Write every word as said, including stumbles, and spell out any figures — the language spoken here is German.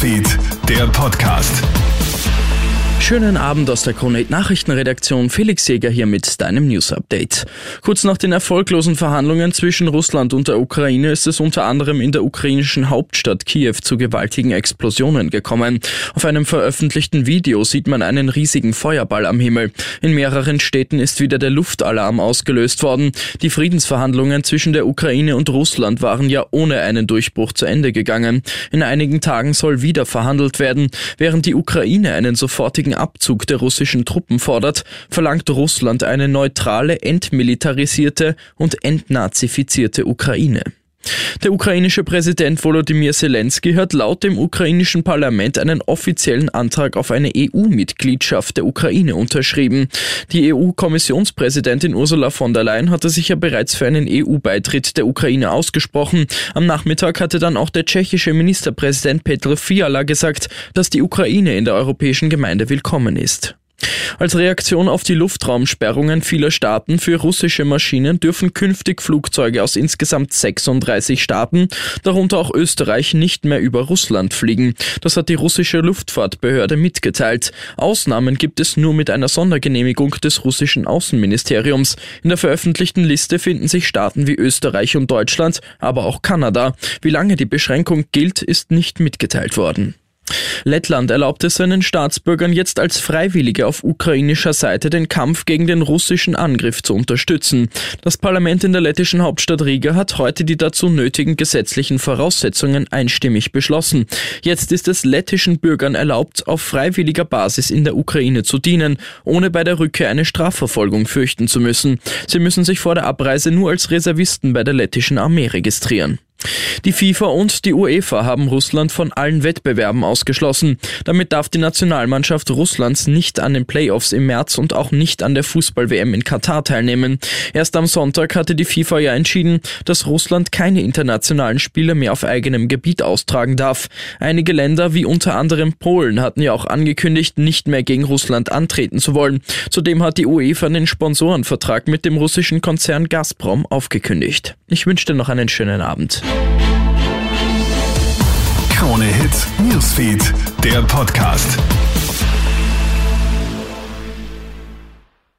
Feed, der Podcast. Schönen Abend aus der Kronaid Nachrichtenredaktion. Felix Jäger hier mit deinem News-Update. Kurz nach den erfolglosen Verhandlungen zwischen Russland und der Ukraine ist es unter anderem in der ukrainischen Hauptstadt Kiew zu gewaltigen Explosionen gekommen. Auf einem veröffentlichten Video sieht man einen riesigen Feuerball am Himmel. In mehreren Städten ist wieder der Luftalarm ausgelöst worden. Die Friedensverhandlungen zwischen der Ukraine und Russland waren ja ohne einen Durchbruch zu Ende gegangen. In einigen Tagen soll wieder verhandelt werden, während die Ukraine einen sofortigen Abzug der russischen Truppen fordert, verlangt Russland eine neutrale, entmilitarisierte und entnazifizierte Ukraine. Der ukrainische Präsident Volodymyr Selenskyj hat laut dem ukrainischen Parlament einen offiziellen Antrag auf eine E U-Mitgliedschaft der Ukraine unterschrieben. Die E U-Kommissionspräsidentin Ursula von der Leyen hatte sich ja bereits für einen E U-Beitritt der Ukraine ausgesprochen. Am Nachmittag hatte dann auch der tschechische Ministerpräsident Petr Fiala gesagt, dass die Ukraine in der Europäischen Gemeinde willkommen ist. Als Reaktion auf die Luftraumsperrungen vieler Staaten für russische Maschinen dürfen künftig Flugzeuge aus insgesamt sechsunddreißig Staaten, darunter auch Österreich, nicht mehr über Russland fliegen. Das hat die russische Luftfahrtbehörde mitgeteilt. Ausnahmen gibt es nur mit einer Sondergenehmigung des russischen Außenministeriums. In der veröffentlichten Liste finden sich Staaten wie Österreich und Deutschland, aber auch Kanada. Wie lange die Beschränkung gilt, ist nicht mitgeteilt worden. Lettland erlaubte seinen Staatsbürgern jetzt als Freiwillige auf ukrainischer Seite den Kampf gegen den russischen Angriff zu unterstützen. Das Parlament in der lettischen Hauptstadt Riga hat heute die dazu nötigen gesetzlichen Voraussetzungen einstimmig beschlossen. Jetzt ist es lettischen Bürgern erlaubt, auf freiwilliger Basis in der Ukraine zu dienen, ohne bei der Rückkehr eine Strafverfolgung fürchten zu müssen. Sie müssen sich vor der Abreise nur als Reservisten bei der lettischen Armee registrieren. Die FIFA und die UEFA haben Russland von allen Wettbewerben ausgeschlossen. Damit darf die Nationalmannschaft Russlands nicht an den Playoffs im März und auch nicht an der Fußball-W M in Katar teilnehmen. Erst am Sonntag hatte die FIFA ja entschieden, dass Russland keine internationalen Spiele mehr auf eigenem Gebiet austragen darf. Einige Länder, wie unter anderem Polen, hatten ja auch angekündigt, nicht mehr gegen Russland antreten zu wollen. Zudem hat die UEFA den Sponsorenvertrag mit dem russischen Konzern Gazprom aufgekündigt. Ich wünsche dir noch einen schönen Abend. Krone Hits Newsfeed, der Podcast.